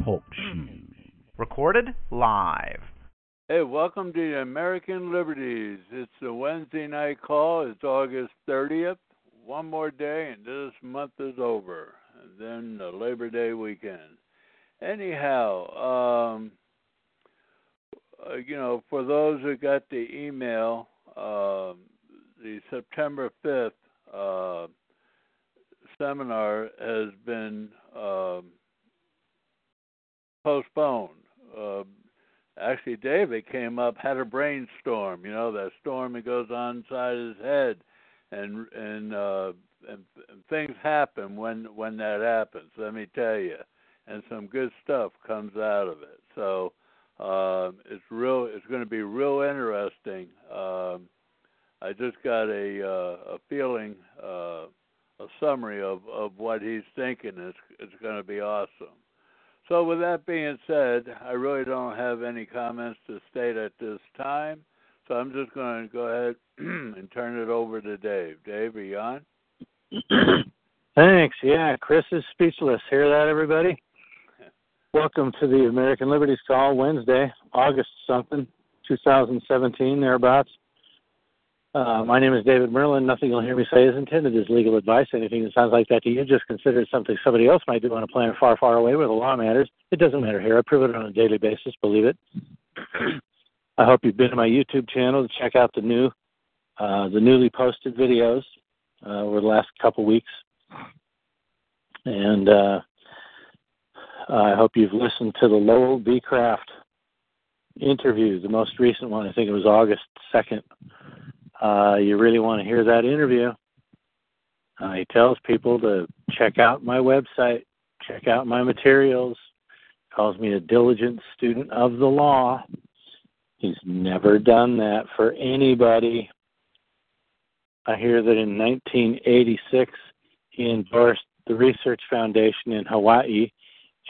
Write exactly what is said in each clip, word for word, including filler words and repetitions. TalkShoe. Recorded live. Hey, welcome to the American Liberties. It's a Wednesday night call. It's August thirtieth. One more day and this month is over. And then the Labor Day weekend. Anyhow, um, you know, for those who got the email, uh, the September fifth uh, seminar has been uh, postponed. Uh, actually, David came up, had a brainstorm, you know, that storm that goes on inside his head. And and, uh, and and things happen when when that happens. Let me tell you, and some good stuff comes out of it. So uh, it's real. It's going to be real interesting. Um, I just got a uh, a feeling, uh, a summary of, of what he's thinking. It's it's going to be awesome. So with that being said, I really don't have any comments to state at this time. So I'm just going to go ahead and turn it over to Dave. Dave, are you on? Thanks. Yeah, Chris is speechless. Hear that, everybody? Welcome to the American Liberties Call, Wednesday, August something, two thousand seventeen, thereabouts. Uh, my name is David Merlin. Nothing you'll hear me say is intended as legal advice. Anything that sounds like that to you, just consider it something somebody else might do on a planet far, far away where the law matters. It doesn't matter here. I prove it on a daily basis. Believe it. I hope you've been to my YouTube channel to check out the new, uh, the newly posted videos uh, over the last couple weeks, and uh, I hope you've listened to the Lowell B. Craft interview, the most recent one. I think it was August second. Uh, you really want to hear that interview? Uh, he tells people to check out my website, check out my materials. Calls me a diligent student of the law. He's never done that for anybody. I hear that in nineteen eighty-six, he endorsed the Research Foundation in Hawaii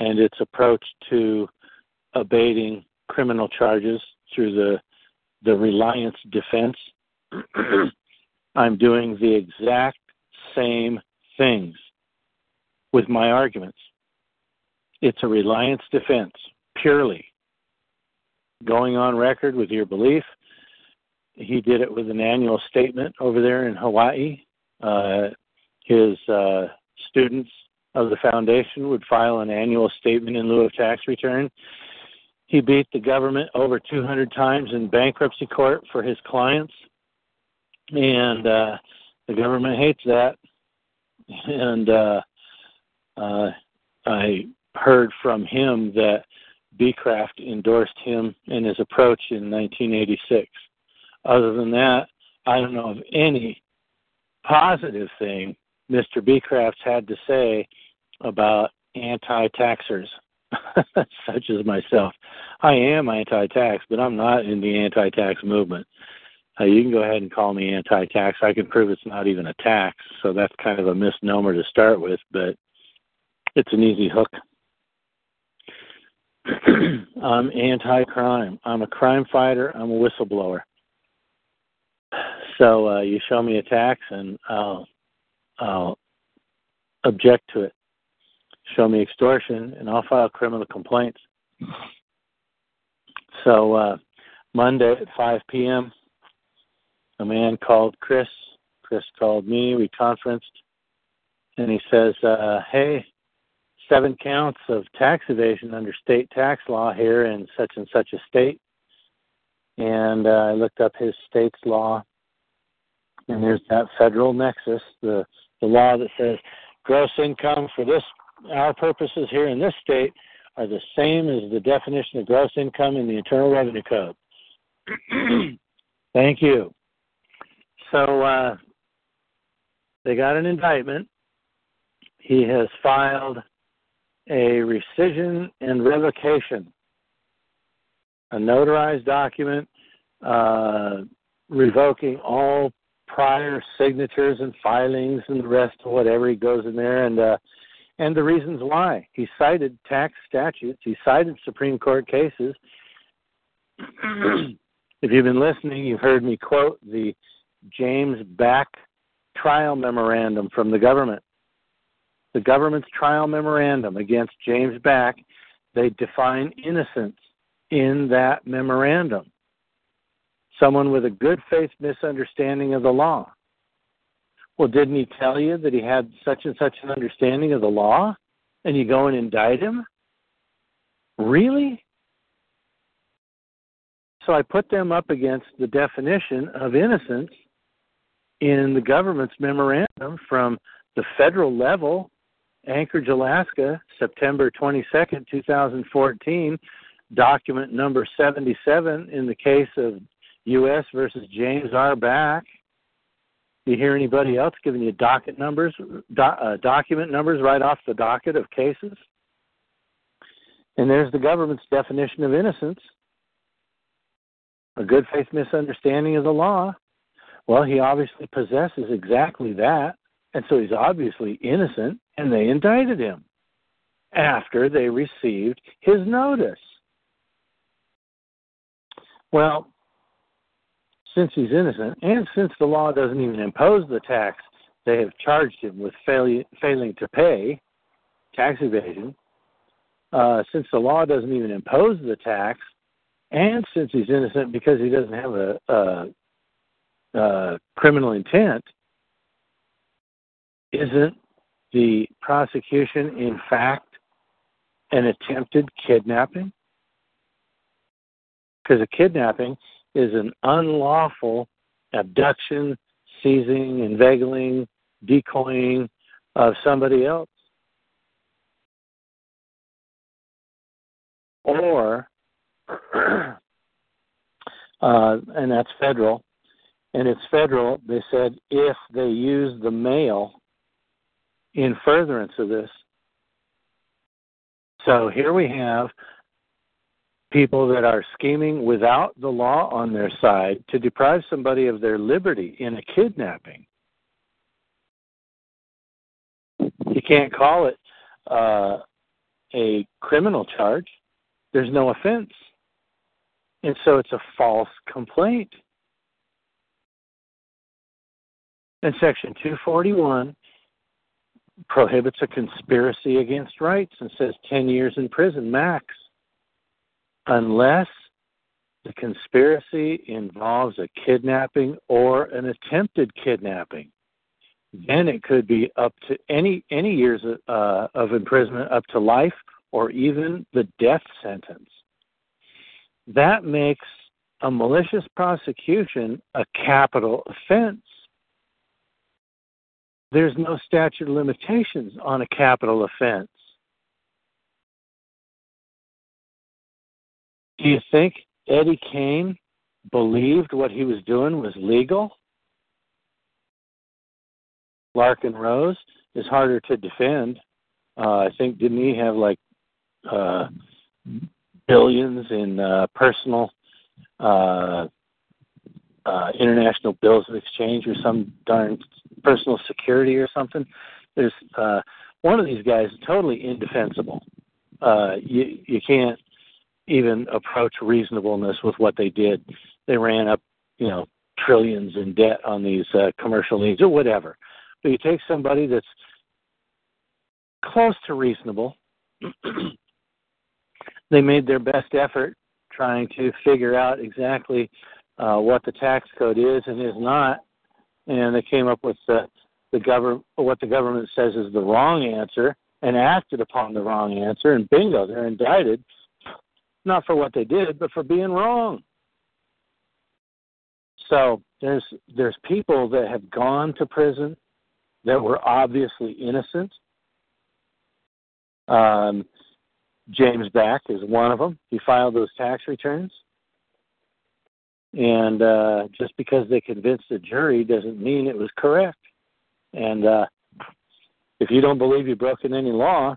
and its approach to abating criminal charges through the the reliance defense. I'm doing the exact same things with my arguments. It's a reliance defense, purely. Going on record with your belief. He did it with an annual statement over there in Hawaii. Uh, his uh, students of the foundation would file an annual statement in lieu of tax return. He beat the government over two hundred times in bankruptcy court for his clients, and uh, the government hates that. And uh, uh, I heard from him that B. Craft endorsed him and his approach in nineteen eighty-six. Other than that, I don't know of any positive thing Mister B. Craft's had to say about anti-taxers, such as myself. I am anti-tax, but I'm not in the anti-tax movement. Uh, you can go ahead and call me anti-tax. I can prove it's not even a tax, so that's kind of a misnomer to start with, but it's an easy hook. I'm anti-crime. I'm a crime fighter. I'm a whistleblower. So uh, you show me a tax, and I'll, I'll object to it. Show me extortion, and I'll file criminal complaints. So uh, Monday at five p.m., a man called Chris. Chris called me. We conferenced, and he says, uh, hey, seven counts of tax evasion under state tax law here in such and such a state. And uh, I looked up his state's law, and there's that federal nexus, the, the law that says gross income for this, our purposes here in this state are the same as the definition of gross income in the Internal Revenue Code. Thank you. So uh, they got an indictment. he has filed a rescission and revocation, a notarized document uh, revoking all prior signatures and filings and the rest of whatever he goes in there, and uh, and the reasons why. He cited tax statutes. He cited Supreme Court cases. If you've been listening, you've heard me quote the James Back trial memorandum from the government. The government's trial memorandum against James Back, they define innocence in that memorandum. Someone with a good faith misunderstanding of the law. Well, didn't he tell you that he had such and such an understanding of the law, and you go and indict him? Really? So I put them up against the definition of innocence in the government's memorandum from the federal level, Anchorage, Alaska, September twenty-second, twenty fourteen, document number seventy-seven in the case of U S versus James R. Back. Do you hear anybody else giving you docket numbers, do, uh, document numbers right off the docket of cases? And there's the government's definition of innocence, a good faith misunderstanding of the law. Well, he obviously possesses exactly that, and so he's obviously innocent, and they indicted him after they received his notice. Well, since he's innocent, and since the law doesn't even impose the tax, they have charged him with fail- failing to pay, tax evasion. Uh, since the law doesn't even impose the tax, and since he's innocent because he doesn't have a, a, a criminal intent, isn't the prosecution, in fact, an attempted kidnapping? Because a kidnapping is an unlawful abduction, seizing, inveigling, decoying of somebody else. Or, uh, and that's federal, and it's federal, they said, if they use the mail in furtherance of this. So here we have people that are scheming without the law on their side to deprive somebody of their liberty in a kidnapping. You can't call it uh, a criminal charge. There's no offense. And so it's a false complaint. And Section two forty-one prohibits a conspiracy against rights and says ten years in prison max, unless the conspiracy involves a kidnapping or an attempted kidnapping. Then it could be up to any any years uh, of imprisonment, up to life, or even the death sentence. That makes a malicious prosecution a capital offense. There's no statute of limitations on a capital offense. Do you think Eddie Kane believed what he was doing was legal? Larkin Rose is harder to defend. Uh, I think, didn't he have like uh, billions in uh, personal uh Uh, international bills of exchange or some darn personal security or something. There's uh, one of these guys is totally indefensible. Uh, you, you can't even approach reasonableness with what they did. They ran up, you know, trillions in debt on these uh, commercial needs or whatever. But you take somebody that's close to reasonable. They made their best effort trying to figure out exactly Uh, what the tax code is and is not, and they came up with the, the government what the government says is the wrong answer and acted upon the wrong answer, and bingo, they're indicted, not for what they did, but for being wrong. So there's there's people that have gone to prison that were obviously innocent. Um, James Back is one of them. He filed those tax returns. And uh, just because they convinced the jury doesn't mean it was correct. And uh, if you don't believe you've broken any law,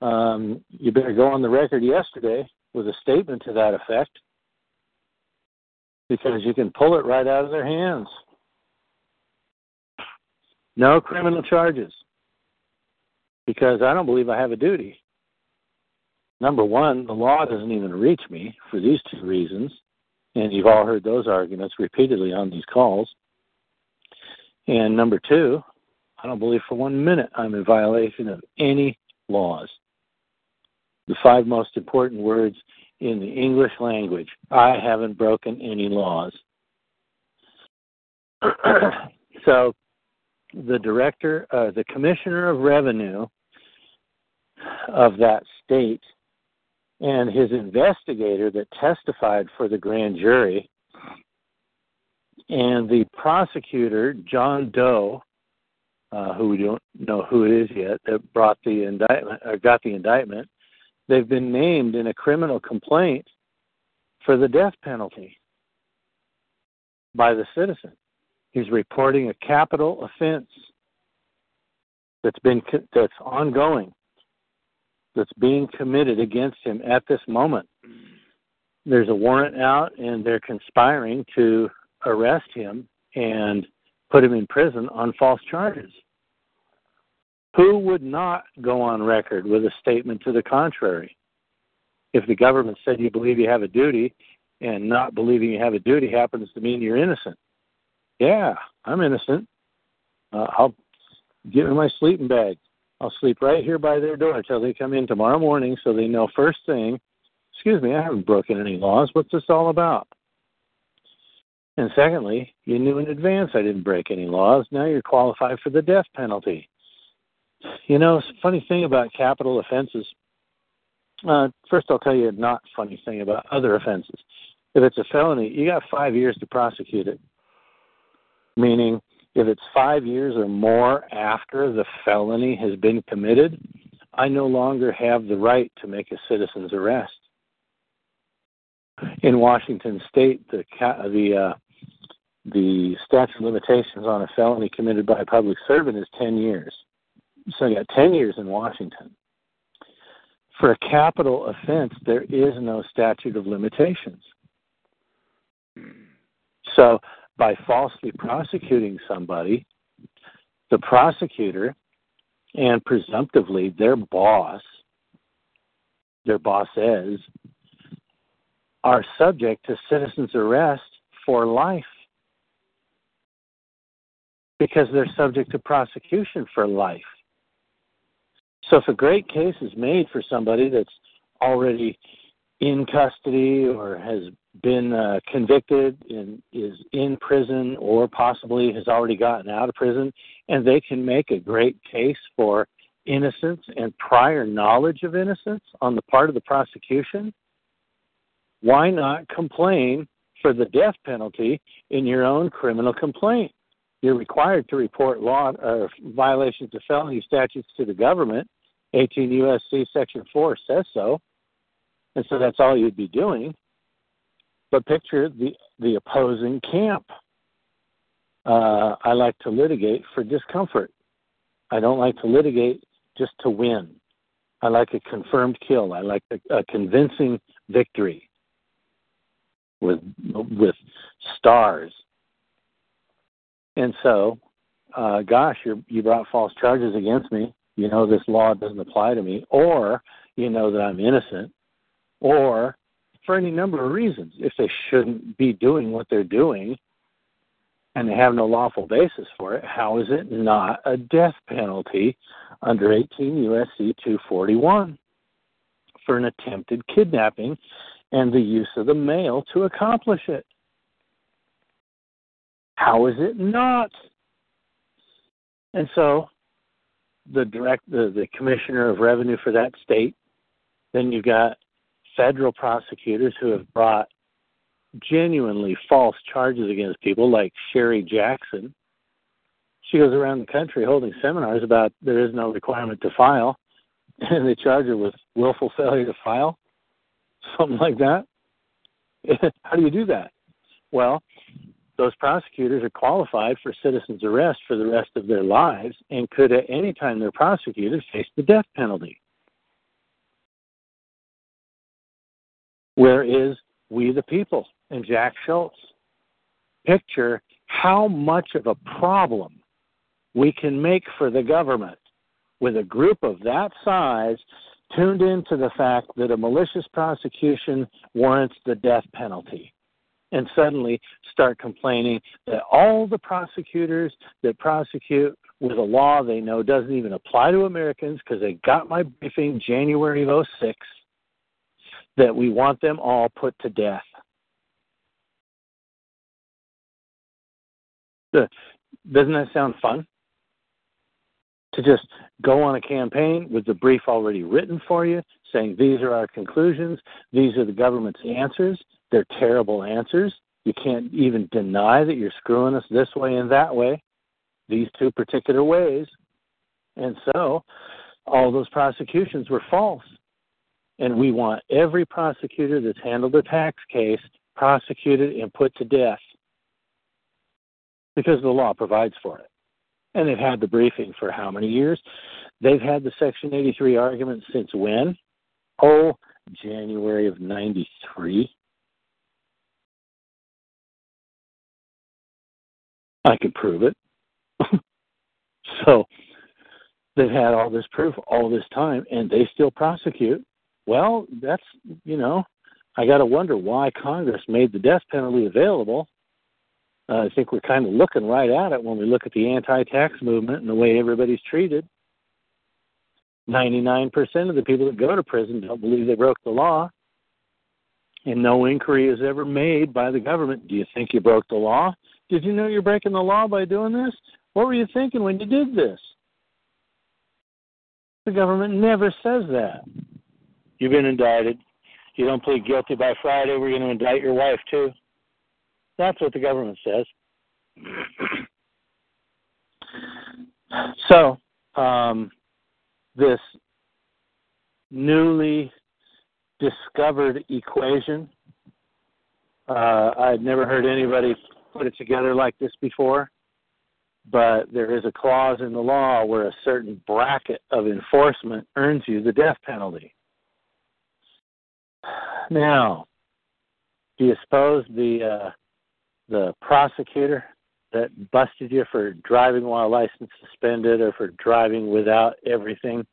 um, you better go on the record yesterday with a statement to that effect, because you can pull it right out of their hands. No criminal charges, because I don't believe I have a duty. Number one, the law doesn't even reach me for these two reasons, and you've all heard those arguments repeatedly on these calls. And number two, I don't believe for one minute I'm in violation of any laws. The five most important words in the English language: I haven't broken any laws. So the director, uh, the commissioner of revenue of that state and his investigator that testified for the grand jury and the prosecutor, John Doe, uh, who we don't know who it is yet, that brought the indictment or got the indictment, they've been named in a criminal complaint for the death penalty by the citizen. He's reporting a capital offense that's been that's ongoing, that's being committed against him at this moment. There's a warrant out, and they're conspiring to arrest him and put him in prison on false charges. Who would not go on record with a statement to the contrary? If the government said you believe you have a duty, and not believing you have a duty happens to mean you're innocent. Yeah, I'm innocent. Uh, I'll give me my sleeping bag. I'll sleep right here by their door until they come in tomorrow morning so they know first thing, excuse me, I haven't broken any laws. What's this all about? And secondly, you knew in advance I didn't break any laws. Now you're qualified for the death penalty. You know, it's a funny thing about capital offenses. Uh, first, I'll tell you a not funny thing about other offenses. If it's a felony, you got five years to prosecute it. Meaning, if it's five years or more after the felony has been committed, I no longer have the right to make a citizen's arrest. In Washington State, the the uh, the statute of limitations on a felony committed by a public servant is ten years. So you got ten years in Washington. For a capital offense, there is no statute of limitations. So by falsely prosecuting somebody, the prosecutor and presumptively their boss, their bosses, are subject to citizen's arrest for life because they're subject to prosecution for life. So if a great case is made for somebody that's already in custody or has been uh, convicted and is in prison or possibly has already gotten out of prison, and they can make a great case for innocence and prior knowledge of innocence on the part of the prosecution, why not complain for the death penalty in your own criminal complaint? You're required to report law or violations of felony statutes to the government. eighteen U S C Section four says so, and so that's all you'd be doing. But picture the, the opposing camp. Uh, I like to litigate for discomfort. I don't like to litigate just to win. I like a confirmed kill. I like a, a convincing victory with with stars. And so, uh, gosh, you you brought false charges against me. You know this law doesn't apply to me, or you know that I'm innocent, or for any number of reasons, if they shouldn't be doing what they're doing and they have no lawful basis for it, how is it not a death penalty under eighteen U S C two forty-one for an attempted kidnapping and the use of the mail to accomplish it? How is it not? And so the direct, the, the commissioner of revenue for that state, then you've got federal prosecutors who have brought genuinely false charges against people like Sherry Jackson. She goes around the country holding seminars about there is no requirement to file, and they charge her with willful failure to file, something like that. How do you do that? Well, those prosecutors are qualified for citizen's arrest for the rest of their lives and could at any time they're prosecuted face the death penalty. Whereas we the people and Jack Schultz picture how much of a problem we can make for the government with a group of that size tuned into the fact that a malicious prosecution warrants the death penalty, and suddenly start complaining that all the prosecutors that prosecute with a law they know doesn't even apply to Americans because they got my briefing January of oh six, that we want them all put to death. Doesn't that sound fun? To just go on a campaign with the brief already written for you, saying these are our conclusions, these are the government's answers, they're terrible answers. You can't even deny that you're screwing us this way and that way, these two particular ways. And so all those prosecutions were false. And we want every prosecutor that's handled a tax case prosecuted and put to death because the law provides for it. And they've had the briefing for how many years? They've had the Section eighty-three argument since when? Oh, January of ninety-three. I could prove it. So they've had all this proof all this time, and they still prosecute. Well, that's, you know, I got to wonder why Congress made the death penalty available. Uh, I think we're kind of looking right at it when we look at the anti-tax movement and the way everybody's treated. ninety-nine percent of the people that go to prison don't believe they broke the law, and no inquiry is ever made by the government. Do you think you broke the law? Did you know you're breaking the law by doing this? What were you thinking when you did this? The government never says that. You've been indicted. You don't plead guilty by Friday, we're going to indict your wife too. That's what the government says. So, um, this newly discovered equation, uh, I'd never heard anybody put it together like this before, but there is a clause in the law where a certain bracket of enforcement earns you the death penalty. Now, do you suppose the... Uh, the prosecutor that busted you for driving while license suspended or for driving without everything,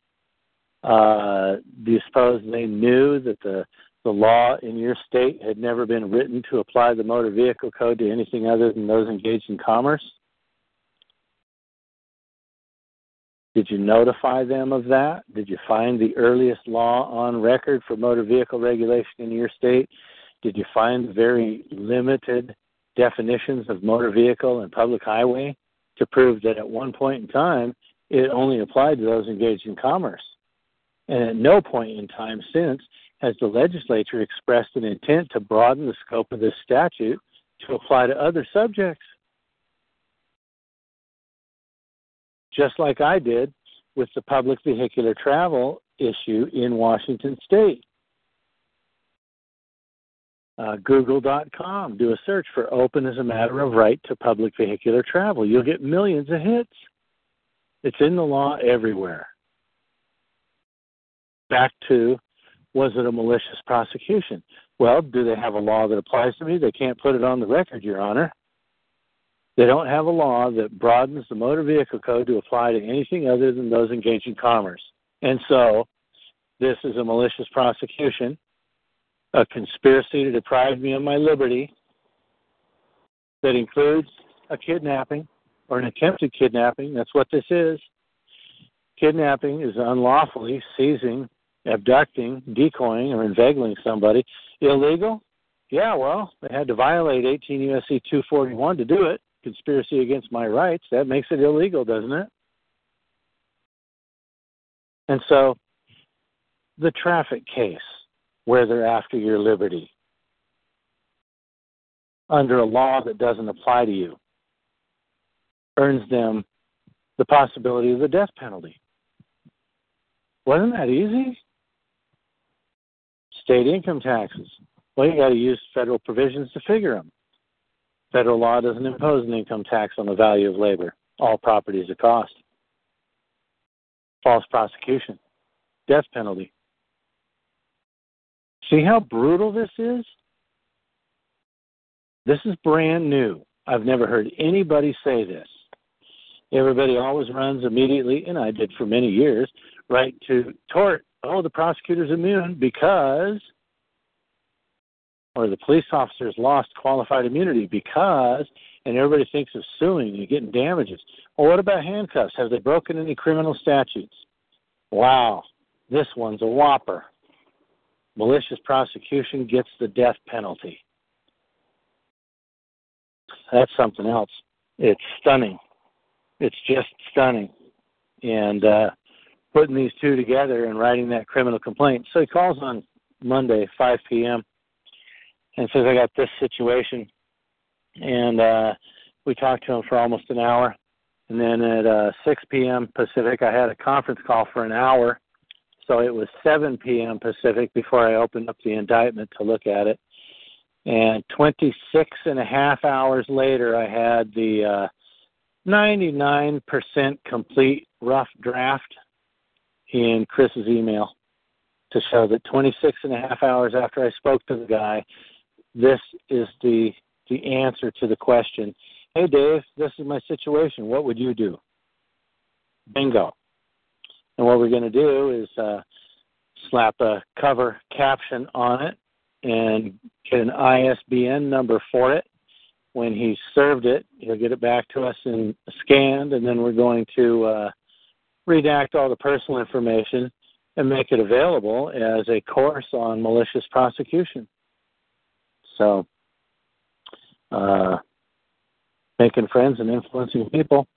uh, do you suppose they knew that the, the law in your state had never been written to apply the motor vehicle code to anything other than those engaged in commerce? Did you notify them of that? Did you find the earliest law on record for motor vehicle regulation in your state? Did you find very limited definitions of motor vehicle and public highway to prove that at one point in time it only applied to those engaged in commerce? And at no point in time since has the legislature expressed an intent to broaden the scope of this statute to apply to other subjects. Just like I did with the public vehicular travel issue in Washington state. Uh, Google dot com, do a search for open as a matter of right to public vehicular travel. You'll get millions of hits. It's in the law everywhere. Back to, was it a malicious prosecution? Well, do they have a law that applies to me? They can't put it on the record, Your Honor. They don't have a law that broadens the motor vehicle code to apply to anything other than those engaged in commerce. And so this is a malicious prosecution, a conspiracy to deprive me of my liberty that includes a kidnapping or an attempted kidnapping. That's what this is. Kidnapping is unlawfully seizing, abducting, decoying, or inveigling somebody. Illegal? Yeah, well, they had to violate eighteen U S C two forty-one to do it. Conspiracy against my rights. That makes it illegal, doesn't it? And so the traffic case, where they're after your liberty under a law that doesn't apply to you, earns them the possibility of the death penalty. Wasn't that easy? State income taxes. Well, you got to use federal provisions to figure them. Federal law doesn't impose an income tax on the value of labor. All property is a cost. False prosecution. Death penalty. See how brutal this is? This is brand new. I've never heard anybody say this. Everybody always runs immediately, and I did for many years, right to tort. Oh, the prosecutor's immune because, or the police officer's lost qualified immunity because, and everybody thinks of suing and getting damages. Well, what about handcuffs? Have they broken any criminal statutes? Wow, this one's a whopper. Malicious prosecution gets the death penalty. That's something else. It's stunning. It's just stunning. And uh, putting these two together and writing that criminal complaint. So he calls on Monday, five p.m., and says, I got this situation. And uh, we talked to him for almost an hour. And then at uh, six p.m. Pacific, I had a conference call for an hour. So it was seven p.m. Pacific before I opened up the indictment to look at it. And twenty-six and a half hours later, I had the uh, ninety-nine percent complete rough draft in Chris's email to show that twenty-six and a half hours after I spoke to the guy, this is the the answer to the question. Hey, Dave, this is my situation. What would you do? Bingo. And what we're going to do is uh, slap a cover caption on it and get an I S B N number for it. When he's served it, he'll get it back to us and scanned, and then we're going to uh, redact all the personal information and make it available as a course on malicious prosecution. So uh, making friends and influencing people,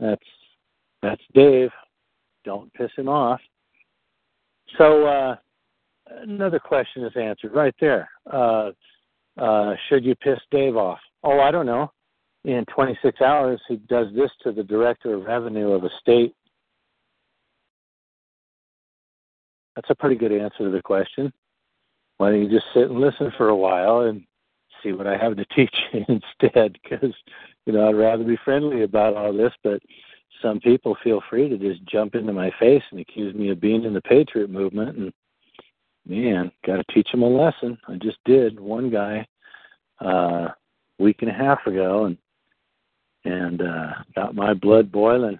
that's that's Dave. Don't piss him off. So uh, another question is answered right there. Uh, uh, should you piss Dave off? Oh, I don't know. In twenty-six hours, he does this to the director of revenue of a state. That's a pretty good answer to the question. Why don't you just sit and listen for a while and see what I have to teach you instead? Because, you know, I'd rather be friendly about all this, but some people feel free to just jump into my face and accuse me of being in the Patriot movement. And, man, got to teach them a lesson. I just did one guy uh, a week and a half ago and and uh, got my blood boiling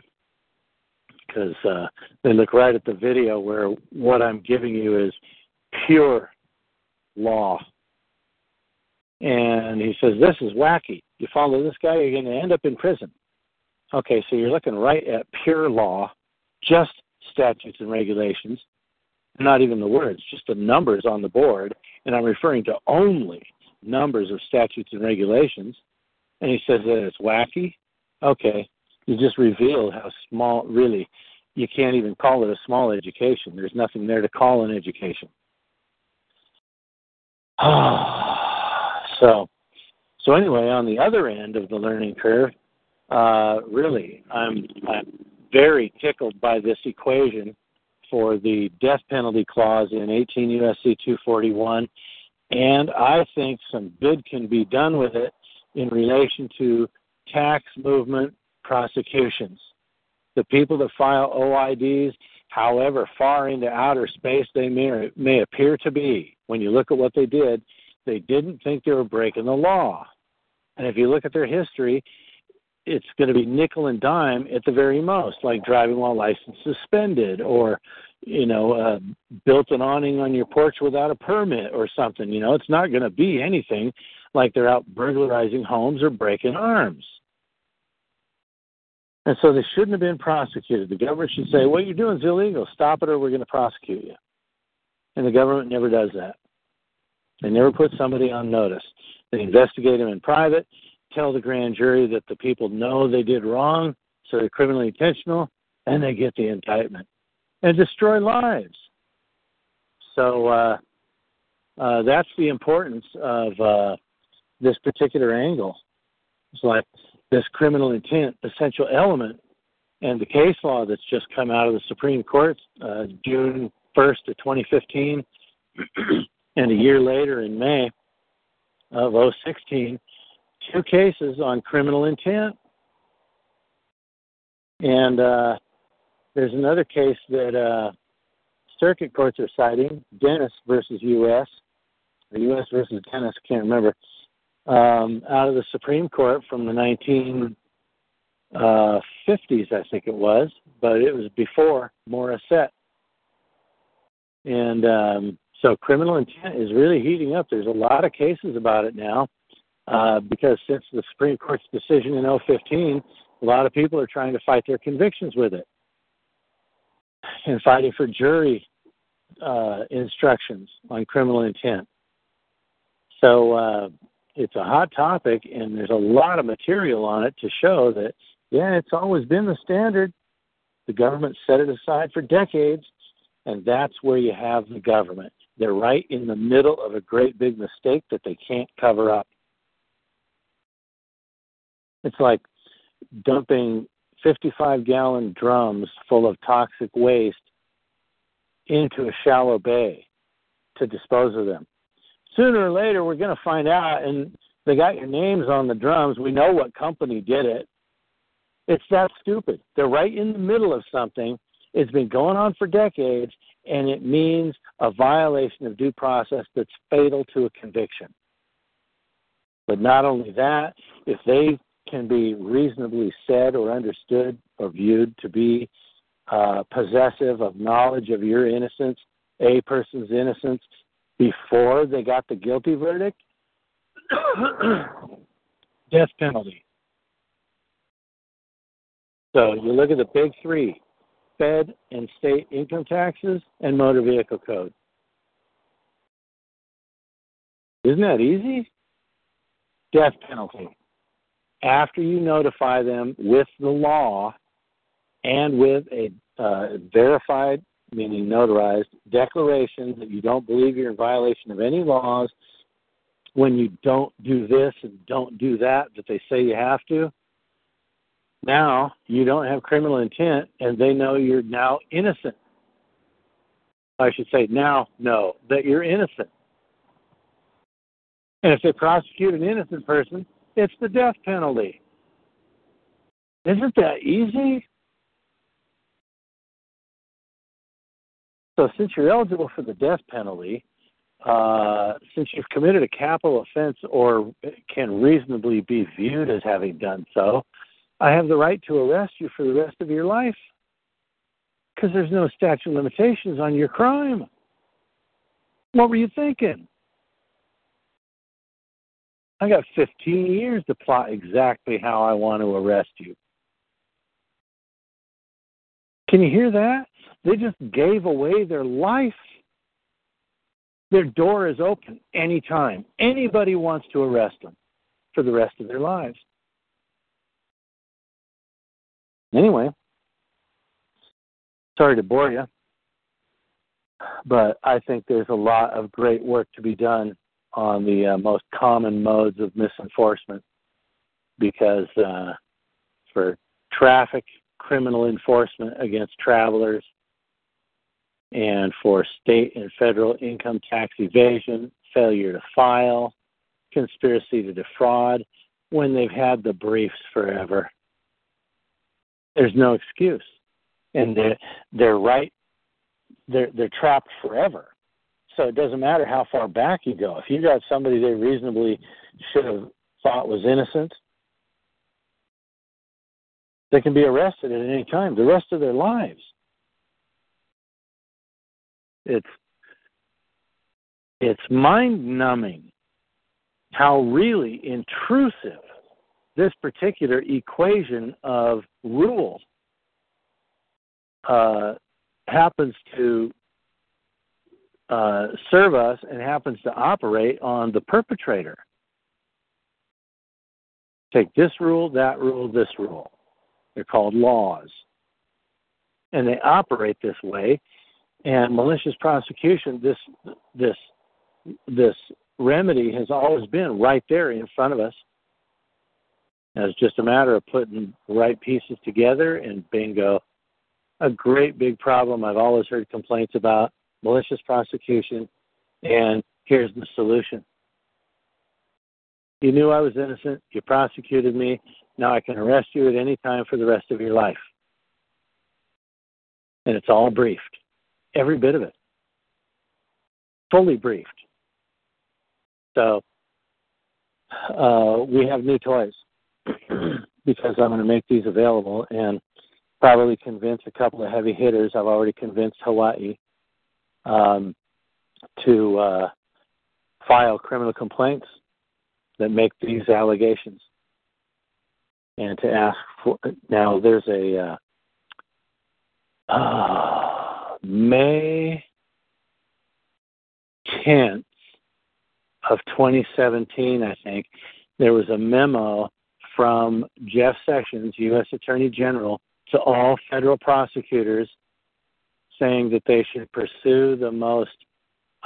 because uh, they look right at the video where what I'm giving you is pure law. And he says, this is wacky. You follow this guy, you're going to end up in prison. Okay, so you're looking right at pure law, just statutes and regulations, not even the words, just the numbers on the board, and I'm referring to only numbers of statutes and regulations, and he says that it's wacky. Okay, you just revealed how small, really, you can't even call it a small education. There's nothing there to call an education. so, so anyway, on the other end of the learning curve, Uh, really, I'm, I'm very tickled by this equation for the death penalty clause in eighteen U S C two forty-one, and I think some good can be done with it in relation to tax movement prosecutions. The people that file O I Ds, however far into outer space they may, may appear to be, when you look at what they did, they didn't think they were breaking the law. And if you look at their history, it's going to be nickel and dime at the very most, like driving while license suspended or, you know, uh, built an awning on your porch without a permit or something. You know, it's not going to be anything like they're out burglarizing homes or breaking arms. And so they shouldn't have been prosecuted. The government should say, what you're doing is illegal. Stop it or we're going to prosecute you. And the government never does that. They never put somebody on notice. They investigate them in private. Tell the grand jury that the people know they did wrong, so they're criminally intentional, and they get the indictment and destroy lives. So uh, uh, that's the importance of uh, this particular angle. It's like this criminal intent, essential element, and the case law that's just come out of the Supreme Court, uh, June first of twenty fifteen, and a year later in May of oh sixteen, two cases on criminal intent. And uh, there's another case that uh, circuit courts are citing, Dennis versus U S, or U S versus Dennis, can't remember, um, out of the Supreme Court from the nineteen fifties, I think it was, but it was before Morissette. And um, so criminal intent is really heating up. There's a lot of cases about it now uh, because since the Supreme Court's decision in oh fifteen, a lot of people are trying to fight their convictions with it and fighting for jury uh, instructions on criminal intent. So uh, it's a hot topic, and there's a lot of material on it to show that, yeah, it's always been the standard. The government set it aside for decades, and that's where you have the government. They're right in the middle of a great big mistake that they can't cover up. It's like dumping fifty-five gallon drums full of toxic waste into a shallow bay to dispose of them. Sooner or later, we're going to find out, and they got your names on the drums. We know what company did it. It's that stupid. They're right in the middle of something. It's been going on for decades, and it means a violation of due process that's fatal to a conviction. But not only that, if they can be reasonably said or understood or viewed to be uh, possessive of knowledge of your innocence, a person's innocence, before they got the guilty verdict, death penalty. So you look at the big three, Fed and state income taxes and motor vehicle code. Isn't that easy? Death penalty. After you notify them with the law and with a uh, verified, meaning notarized, declaration that you don't believe you're in violation of any laws, when you don't do this and don't do that, that they say you have to, now you don't have criminal intent, and they know you're now innocent. I should say now know that you're innocent. And if they prosecute an innocent person, it's the death penalty. Isn't that easy? So since you're eligible for the death penalty, uh, since you've committed a capital offense or can reasonably be viewed as having done so, I have the right to arrest you for the rest of your life because there's no statute of limitations on your crime. What were you thinking? I got fifteen years to plot exactly how I want to arrest you. Can you hear that? They just gave away their life. Their door is open anytime. Anybody wants to arrest them for the rest of their lives. Anyway, sorry to bore you, but I think there's a lot of great work to be done on the uh, most common modes of misenforcement because uh, for traffic, criminal enforcement against travelers, and for state and federal income tax evasion, failure to file, conspiracy to defraud, when they've had the briefs forever. There's no excuse. And they're, they're right, they're, they're trapped forever. So it doesn't matter how far back you go. If you got somebody they reasonably should have thought was innocent, they can be arrested at any time the rest of their lives. It's it's mind-numbing how really intrusive this particular equation of rule uh, happens to uh, serve us and happens to operate on the perpetrator. Take this rule, that rule, this rule. They're called laws. And they operate this way. And malicious prosecution, this this this remedy has always been right there in front of us. And it's just a matter of putting the right pieces together, and bingo. A great big problem I've always heard complaints about, malicious prosecution, and here's the solution. You knew I was innocent. You prosecuted me. Now I can arrest you at any time for the rest of your life. And it's all briefed. Every bit of it. Fully briefed. So uh, we have new toys because I'm going to make these available and probably convince a couple of heavy hitters. I've already convinced Hawaii um, to uh, file criminal complaints that make these allegations and to ask for. Now, there's a uh, uh, May tenth of twenty seventeen, I think, there was a memo from Jeff Sessions, U S Attorney General, to all federal prosecutors saying that they should pursue the most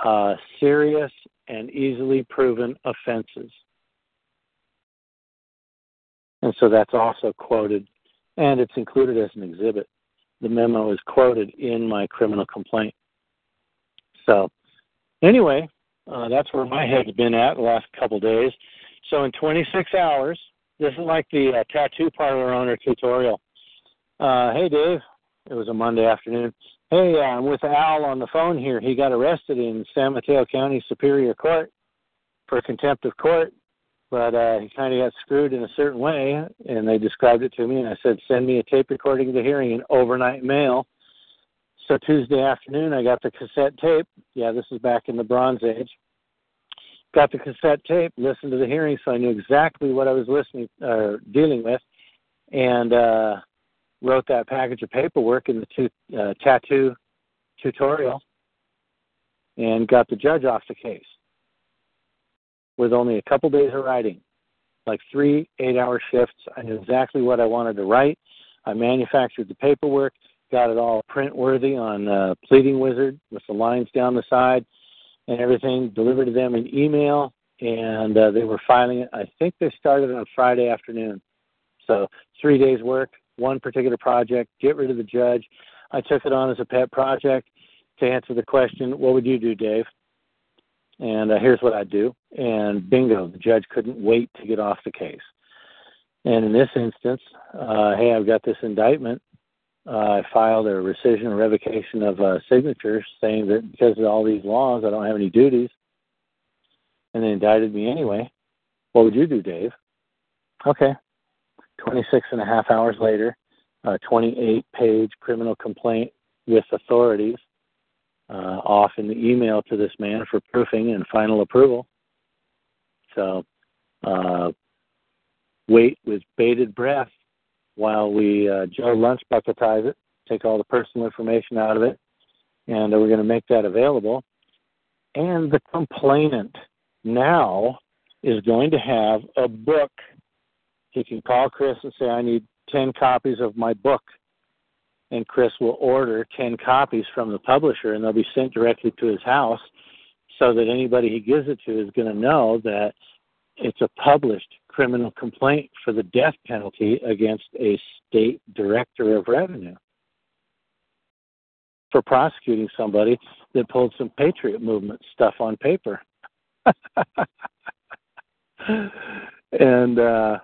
uh, serious and easily proven offenses. And so that's also quoted, and it's included as an exhibit. The memo is quoted in my criminal complaint. So anyway, uh, that's where my head's been at the last couple days. So in twenty-six hours, this is like the uh, tattoo parlor owner tutorial. Uh, hey, Dave. It was a Monday afternoon. Hey, uh, I'm with Al on the phone here. He got arrested in San Mateo County Superior Court for contempt of court. But uh, he kind of got screwed in a certain way, and they described it to me, and I said, send me a tape recording of the hearing in overnight mail. So Tuesday afternoon, I got the cassette tape. Yeah, this is back in the Bronze Age. Got the cassette tape, listened to the hearing, so I knew exactly what I was listening or uh, dealing with, and uh, wrote that package of paperwork in the tu- uh, tattoo tutorial and got the judge off the case. With only a couple days of writing, like three eight-hour shifts. I knew exactly what I wanted to write. I manufactured the paperwork, got it all print-worthy on uh, Pleading Wizard with the lines down the side and everything, delivered to them in email, and uh, they were filing it. I think they started on Friday afternoon. So three days' work, one particular project, get rid of the judge. I took it on as a pet project to answer the question, what would you do, Dave? And uh, here's what I do. And bingo, the judge couldn't wait to get off the case. And in this instance, uh, hey, I've got this indictment. Uh, I filed a rescission or revocation of uh, signatures saying that because of all these laws, I don't have any duties. And they indicted me anyway. What would you do, Dave? Okay. twenty-six and a half hours later, a twenty-eight page criminal complaint with authorities. Uh, off in the email to this man for proofing and final approval. So uh, wait with bated breath while we uh, Joe Lunchbucketize it, take all the personal information out of it, and uh, we're going to make that available. And the complainant now is going to have a book. He can call Chris and say, I need ten copies of my book. And Chris will order ten copies from the publisher, and they'll be sent directly to his house so that anybody he gives it to is going to know that it's a published criminal complaint for the death penalty against a state director of revenue for prosecuting somebody that pulled some Patriot Movement stuff on paper. And uh,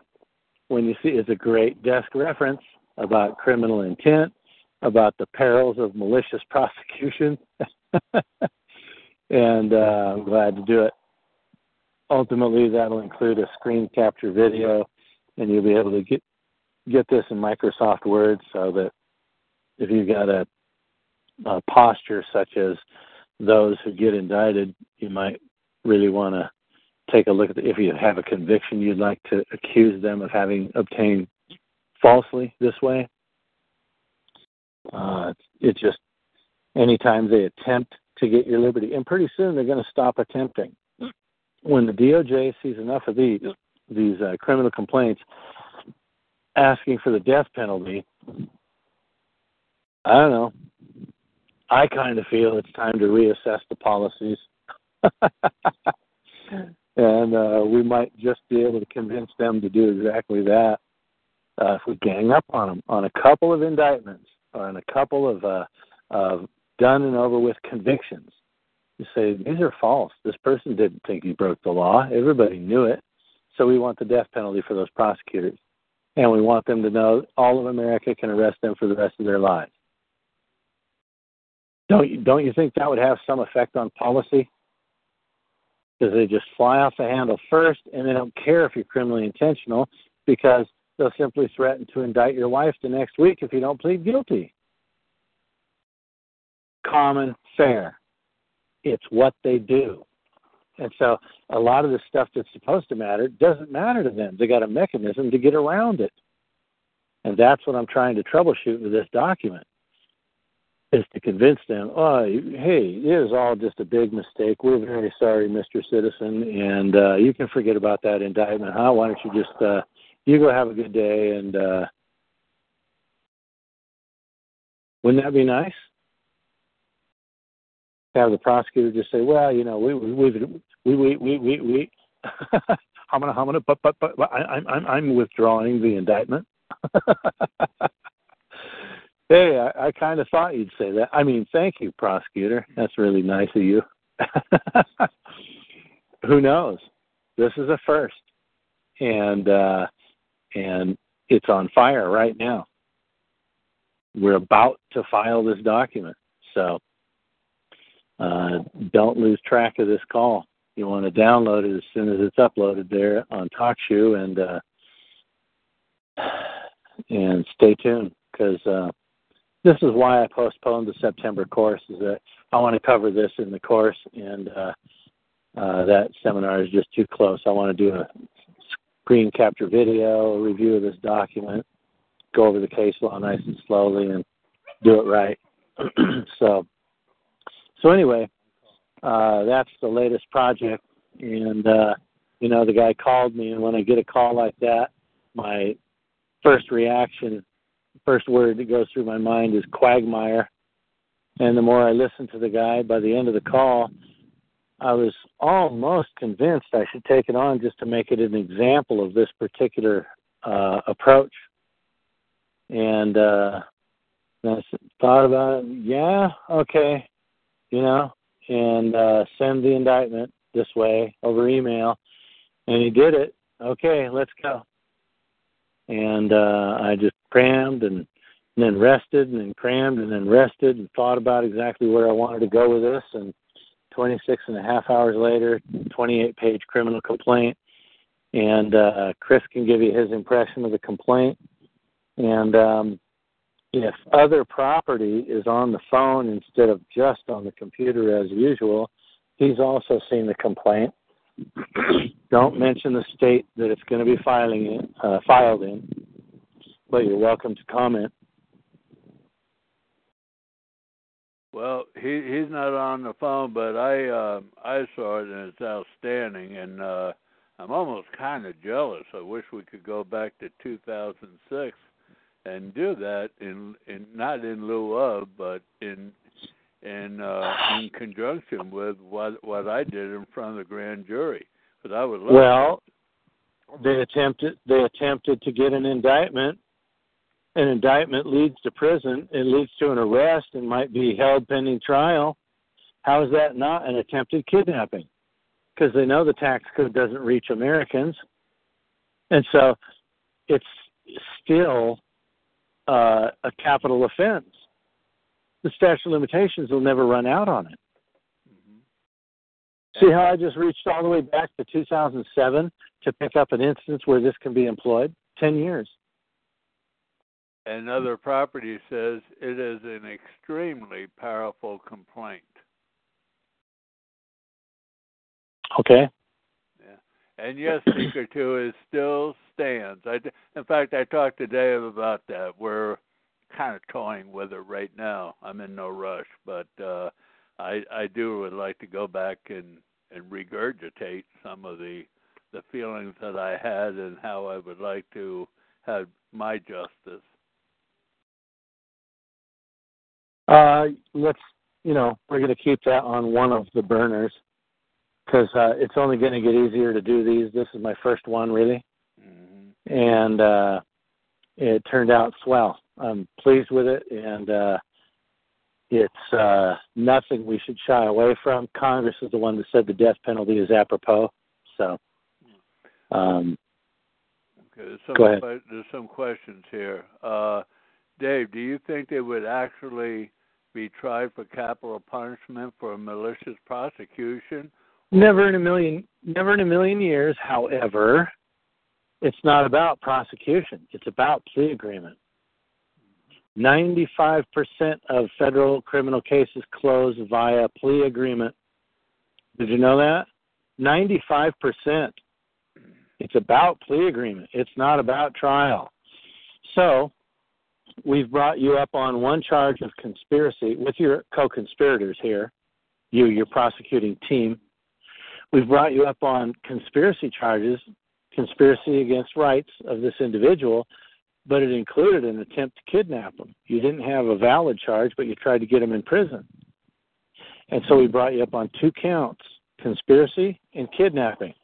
when you see, it's a great desk reference about criminal intent, about the perils of malicious prosecution, and uh, I'm glad to do it. Ultimately, that'll include a screen capture video, and you'll be able to get get this in Microsoft Word so that if you've got a, a posture such as those who get indicted, you might really want to take a look at the, if you have a conviction you'd like to accuse them of having obtained falsely this way. Uh, it's just anytime they attempt to get your liberty. And pretty soon they're going to stop attempting. When the D O J sees enough of these, these uh, criminal complaints asking for the death penalty, I don't know. I kind of feel it's time to reassess the policies. And uh, we might just be able to convince them to do exactly that uh, if we gang up on them on a couple of indictments. On a couple of, uh, of done and over with convictions. You say, these are false. This person didn't think he broke the law. Everybody knew it. So we want the death penalty for those prosecutors. And we want them to know all of America can arrest them for the rest of their lives. Don't you, don't you think that would have some effect on policy? Because they just fly off the handle first, and they don't care if you're criminally intentional, because they'll simply threaten to indict your wife the next week if you don't plead guilty. Common fare. It's what they do. And so a lot of the stuff that's supposed to matter doesn't matter to them. They got a mechanism to get around it. And that's what I'm trying to troubleshoot with this document, is to convince them, oh, hey, it is all just a big mistake. We're very sorry, Mister Citizen, and uh, you can forget about that indictment, huh? Why don't you just, uh, you go have a good day, and uh, wouldn't that be nice? Have the prosecutor just say, well, you know, we we we we we we we I'm gonna I'm gonna but but but I'm I'm I'm withdrawing the indictment. Hey, I, I kind of thought you'd say that. I mean, thank you, prosecutor. That's really nice of you. Who knows? This is a first, and uh, and it's on fire right now. We're about to file this document, so. Uh, don't lose track of this call. You want to download it as soon as it's uploaded there on TalkShoe, and uh, and stay tuned, because uh, this is why I postponed the September course, is that I want to cover this in the course, and uh, uh, that seminar is just too close. I want to do a screen capture video, a review of this document, go over the case law nice and slowly, and do it right. so... So anyway, uh, that's the latest project, and, uh, you know, the guy called me, and when I get a call like that, my first reaction, first word that goes through my mind is quagmire, and the more I listened to the guy, by the end of the call, I was almost convinced I should take it on just to make it an example of this particular uh, approach, and uh, I thought about it, yeah, okay. You know, and uh, send the indictment this way over email. And he did it. Okay, let's go. And uh, I just crammed and, and then rested and then crammed and then rested and thought about exactly where I wanted to go with this. And twenty-six and a half hours later, twenty-eight page criminal complaint. And uh, Chris can give you his impression of the complaint. And, um, if other property is on the phone instead of just on the computer as usual, he's also seen the complaint. Don't mention the state that it's going to be filing in, uh, filed in, but you're welcome to comment. Well, he he's not on the phone, but I uh, I saw it, and it's outstanding, and uh, I'm almost kind of jealous. I wish we could go back to two thousand six. And do that in, in not in lieu of, but in in uh, in conjunction with what what I did in front of the grand jury. Because I would love well, that. they attempted they attempted to get an indictment. An indictment leads to prison. It leads to an arrest and might be held pending trial. How is that not an attempted kidnapping? Because they know the tax code doesn't reach Americans, and so it's still. Uh, a capital offense. The statute of limitations will never run out on it. Mm-hmm. See how I just reached all the way back to two thousand seven to pick up an instance where this can be employed? Ten years. Another property says it is an extremely powerful complaint. Okay. And yes, Seeker two is still stands. I, in fact, I talked to Dave about that. We're kind of toying with it right now. I'm in no rush, but uh, I, I do would like to go back and, and regurgitate some of the the feelings that I had and how I would like to have my justice. Uh, let's, you know, we're going to keep that on one of the burners. Because uh, it's only going to get easier to do these. This is my first one, really. Mm-hmm. And uh, it turned out swell. I'm pleased with it, and uh, it's uh, nothing we should shy away from. Congress is the one that said the death penalty is apropos. So, Um, okay, there's some, go ahead. There's some questions here. Uh, Dave, do you think they would actually be tried for capital punishment for a malicious prosecution? Never in a million, never in a million years. However, it's not about prosecution. It's about plea agreement. ninety-five percent of federal criminal cases close via plea agreement. Did you know that? ninety-five percent. It's about plea agreement. It's not about trial. So we've brought you up on one charge of conspiracy with your co-conspirators here, you, your prosecuting team. We've brought you up on conspiracy charges, conspiracy against rights of this individual, but it included an attempt to kidnap him. You didn't have a valid charge, but you tried to get him in prison. And so we brought you up on two counts, conspiracy and kidnapping,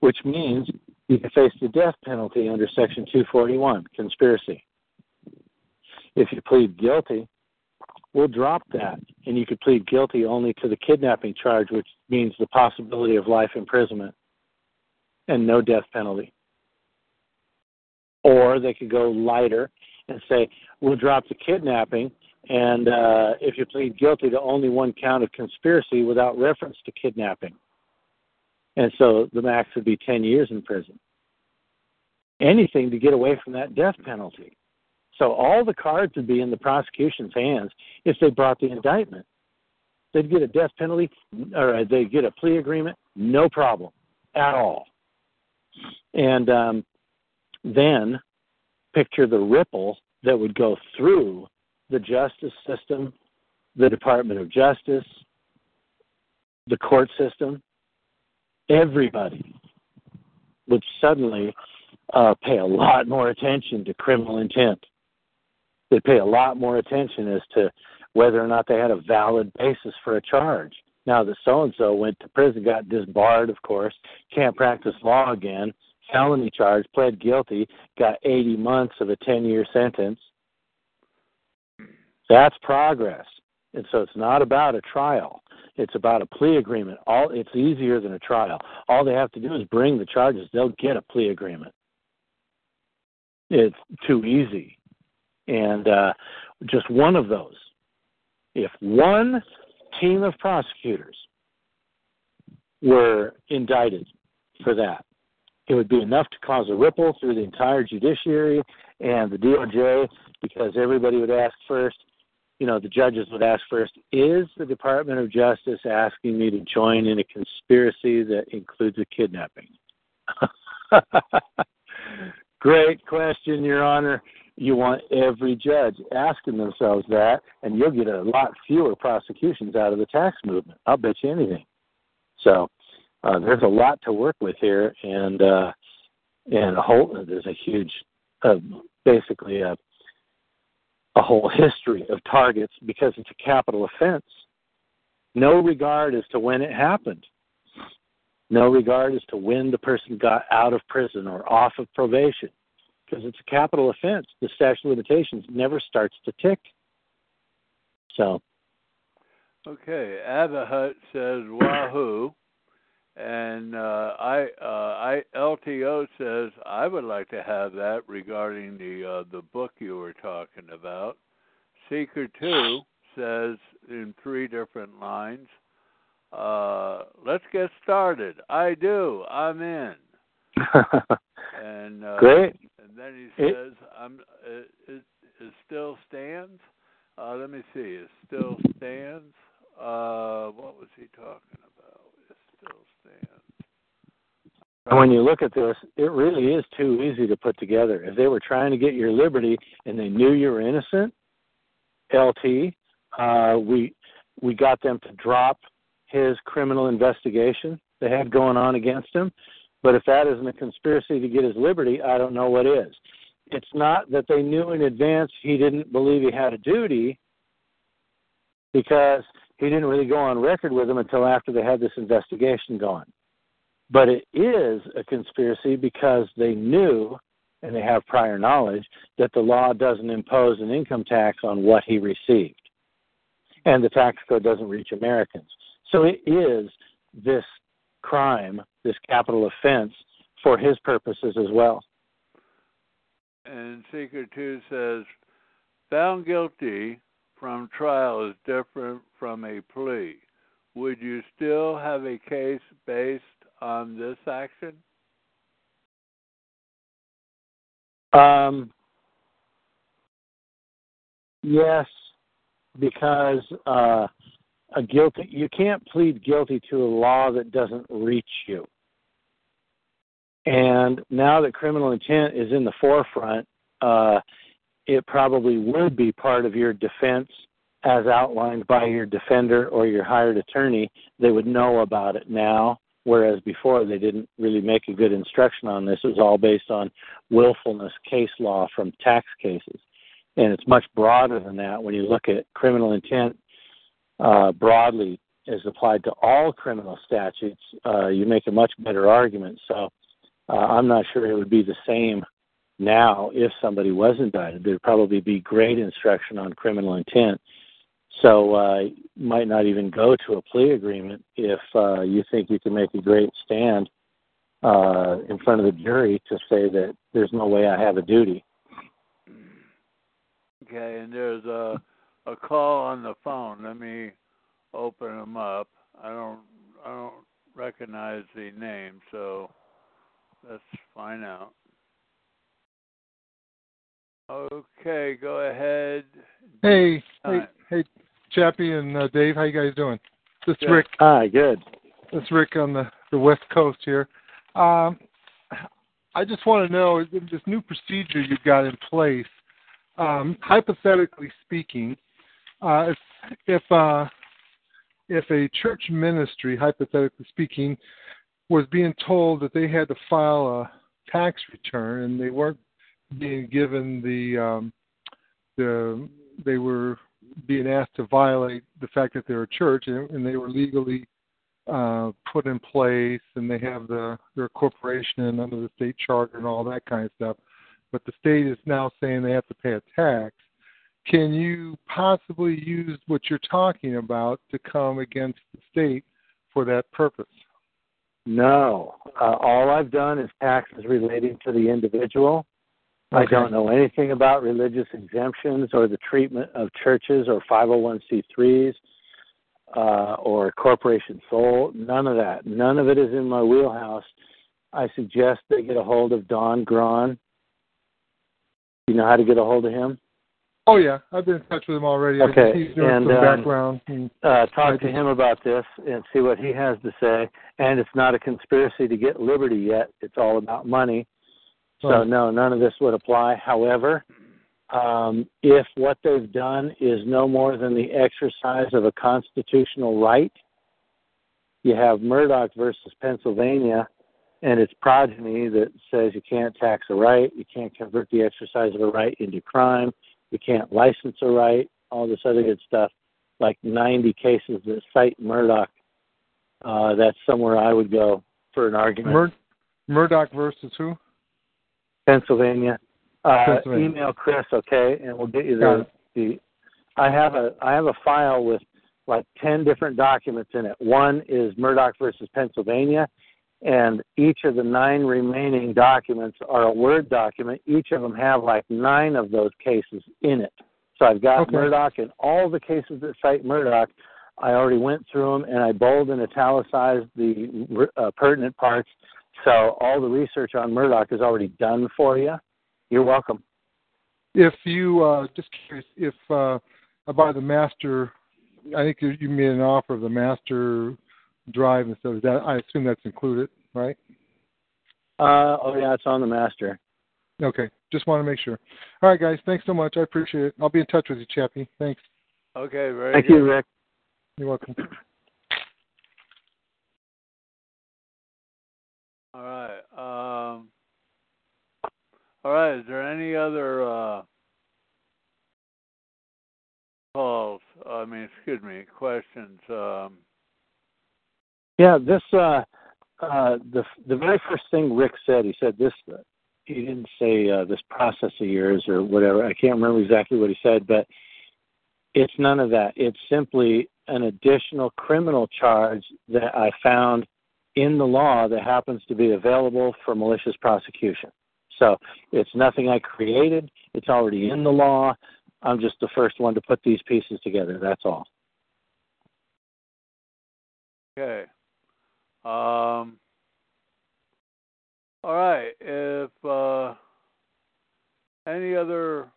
which means you can face the death penalty under Section two forty-one, conspiracy. If you plead guilty, we'll drop that, and you could plead guilty only to the kidnapping charge, which means the possibility of life imprisonment and no death penalty. Or they could go lighter and say, we'll drop the kidnapping, and uh, if you plead guilty to only one count of conspiracy without reference to kidnapping. And so the max would be ten years in prison. Anything to get away from that death penalty. So all the cards would be in the prosecution's hands if they brought the indictment. They'd get a death penalty, or they'd get a plea agreement, no problem at all. And um, then picture the ripple that would go through the justice system, the Department of Justice, the court system. Everybody would suddenly uh, pay a lot more attention to criminal intent. They pay a lot more attention as to whether or not they had a valid basis for a charge. Now that so-and-so went to prison, got disbarred, of course, can't practice law again, felony charge, pled guilty, got eighty months of a ten-year sentence. That's progress. And so it's not about a trial. It's about a plea agreement. All it's easier than a trial. All they have to do is bring the charges. They'll get a plea agreement. It's too easy. And uh, just one of those. If one team of prosecutors were indicted for that, it would be enough to cause a ripple through the entire judiciary and the D O J, because everybody would ask first, you know, the judges would ask first, is the Department of Justice asking me to join in a conspiracy that includes a kidnapping? Great question, Your Honor. You want every judge asking themselves that, and you'll get a lot fewer prosecutions out of the tax movement. I'll bet you anything. So uh, there's a lot to work with here, and uh, and a whole, there's a huge, uh, basically a, a whole history of targets because it's a capital offense. No regard as to when it happened. No regard as to when the person got out of prison or off of probation. Because it's a capital offense. The statute of limitations never starts to tick. So. Okay. Abahut says, wahoo. And uh, I, uh, I L T O says, I would like to have that regarding the, uh, the book you were talking about. Seeker two says in three different lines, uh, let's get started. I do. I'm in. and, uh, Great. And then he says, I'm, it, it, it still stands? Uh, let me see. It still stands? Uh, what was he talking about? It still stands. And when you look at this, it really is too easy to put together. If they were trying to get your liberty and they knew you were innocent, L T, uh, we we got them to drop his criminal investigation they had going on against him. But if that isn't a conspiracy to get his liberty, I don't know what is. It's not that they knew in advance he didn't believe he had a duty, because he didn't really go on record with him until after they had this investigation going. But it is a conspiracy because they knew, and they have prior knowledge, that the law doesn't impose an income tax on what he received. And the tax code doesn't reach Americans. So it is this crime, this capital offense for his purposes as well. And Seeker two says, found guilty from trial is different from a plea. Would you still have a case based on this action? Um, yes, because uh, a guilty you can't plead guilty to a law that doesn't reach you. And now that criminal intent is in the forefront, uh, it probably would be part of your defense as outlined by your defender or your hired attorney. They would know about it now, whereas before they didn't really make a good instruction on this. It was all based on willfulness case law from tax cases. And it's much broader than that when you look at criminal intent uh, broadly as applied to all criminal statutes. Uh, you make a much better argument. So uh, I'm not sure it would be the same now if somebody was indicted. There would probably be great instruction on criminal intent. So uh, might not even go to a plea agreement if uh, you think you can make a great stand uh, in front of the jury to say that there's no way I have a duty. Okay, and there's a, a call on the phone. Let me open them up. I don't I don't recognize the name, so let's find out. Okay, go ahead. Hey, hey, hey, Chappie and uh, Dave, how you guys doing? This is Rick. Hi, good. This is Rick on the, the West Coast here. Um, I just want to know, this new procedure you've got in place, um, hypothetically speaking, uh, if if, uh, if a church ministry, hypothetically speaking, was being told that they had to file a tax return and they weren't being given the, um, the they were being asked to violate the fact that they're a church and, and they were legally uh, put in place and they have the their corporation under the state charter and all that kind of stuff. But the state is now saying they have to pay a tax. Can you possibly use what you're talking about to come against the state for that purpose? No. Uh, all I've done is taxes relating to the individual. Okay. I don't know anything about religious exemptions or the treatment of churches or five oh one c threes uh, or corporation sole. None of that. None of it is in my wheelhouse. I suggest they get a hold of Don Gron. You know how to get a hold of him? Oh, yeah. I've been in touch with him already. Okay. He's doing and, some um, background. Uh, talk to him about this and see what he has to say. And it's not a conspiracy to get liberty yet. It's all about money. So, no, none of this would apply. However, um, if what they've done is no more than the exercise of a constitutional right, you have Murdoch versus Pennsylvania and its progeny that says you can't tax a right, you can't convert the exercise of a right into crime, you can't license a right, all this other good stuff, like ninety cases that cite Murdoch. Uh, that's somewhere I would go for an argument. Mur- Murdoch versus who? Pennsylvania. Uh, Pennsylvania. Email Chris, okay, and we'll get you the, the. I have a I have a file with like ten different documents in it. One is Murdoch versus Pennsylvania, and each of the nine remaining documents are a Word document. Each of them have like nine of those cases in it. So I've got okay. Murdoch and all the cases that cite Murdoch. I already went through them, and I bold and italicized the uh, pertinent parts. So all the research on Murdoch is already done for you. You're welcome. If you, uh, just curious, if uh, by the master, I think you made an offer of the master drive and stuff. That, I assume that's included, right? Uh, oh, yeah, it's on the master. Okay, just want to make sure. All right, guys, thanks so much. I appreciate it. I'll be in touch with you, Chappie. Thanks. Okay, very Thank good. Thank you, Rick. You're welcome. All right. Um, all right. Is there any other uh, calls? I mean, excuse me, questions? Um, yeah. This uh, uh, the the very first thing Rick said. He said this. He didn't say uh, this process of yours or whatever. I can't remember exactly what he said, but it's none of that. It's simply an additional criminal charge that I found in the law that happens to be available for malicious prosecution. So it's nothing I created. It's already in the law. I'm just the first one to put these pieces together. That's all. Okay. Um, all right. If uh, any other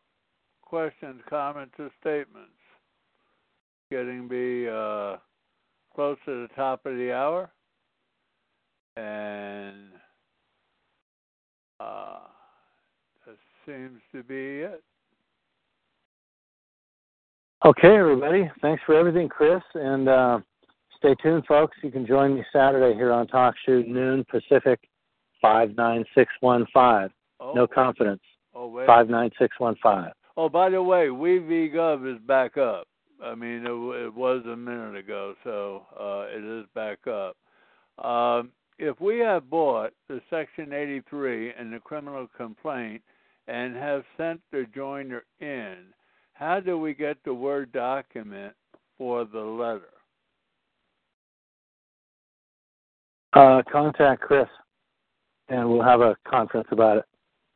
questions, comments, or statements? Getting be uh, close to the top of the hour, and uh, that seems to be it. Okay, everybody. Thanks for everything, Chris, and uh, stay tuned, folks. You can join me Saturday here on TalkShoe, noon Pacific, five nine six one five. Oh, no confidence. Oh, wait. five nine six one five. Oh, by the way, WeVGov is back up. I mean, it, it was a minute ago, so uh, it is back up. Um, if we have bought the Section eighty-three and the criminal complaint and have sent the joiner in, how do we get the Word document for the letter? Uh, contact Chris, and we'll have a conference about it.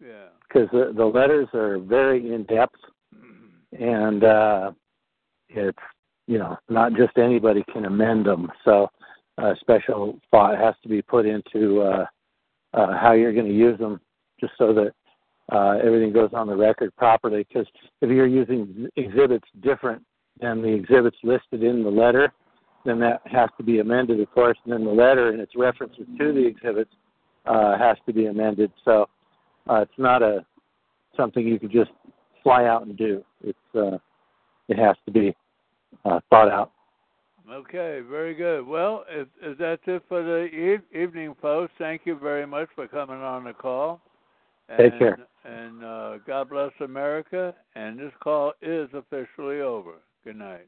Yeah. Because the, the letters are very in-depth, and... Uh, It's, you know, not just anybody can amend them. So uh, special thought has to be put into uh, uh, how you're going to use them just so that uh, everything goes on the record properly. Because if you're using exhibits different than the exhibits listed in the letter, then that has to be amended, of course. And then the letter and its references to the exhibits uh, has to be amended. So uh, it's not a something you could just fly out and do. It's... Uh, It has to be uh, thought out. Okay, very good. Well, if, if that's it for the e- evening, folks, thank you very much for coming on the call. And, take care. And uh, God bless America. And this call is officially over. Good night.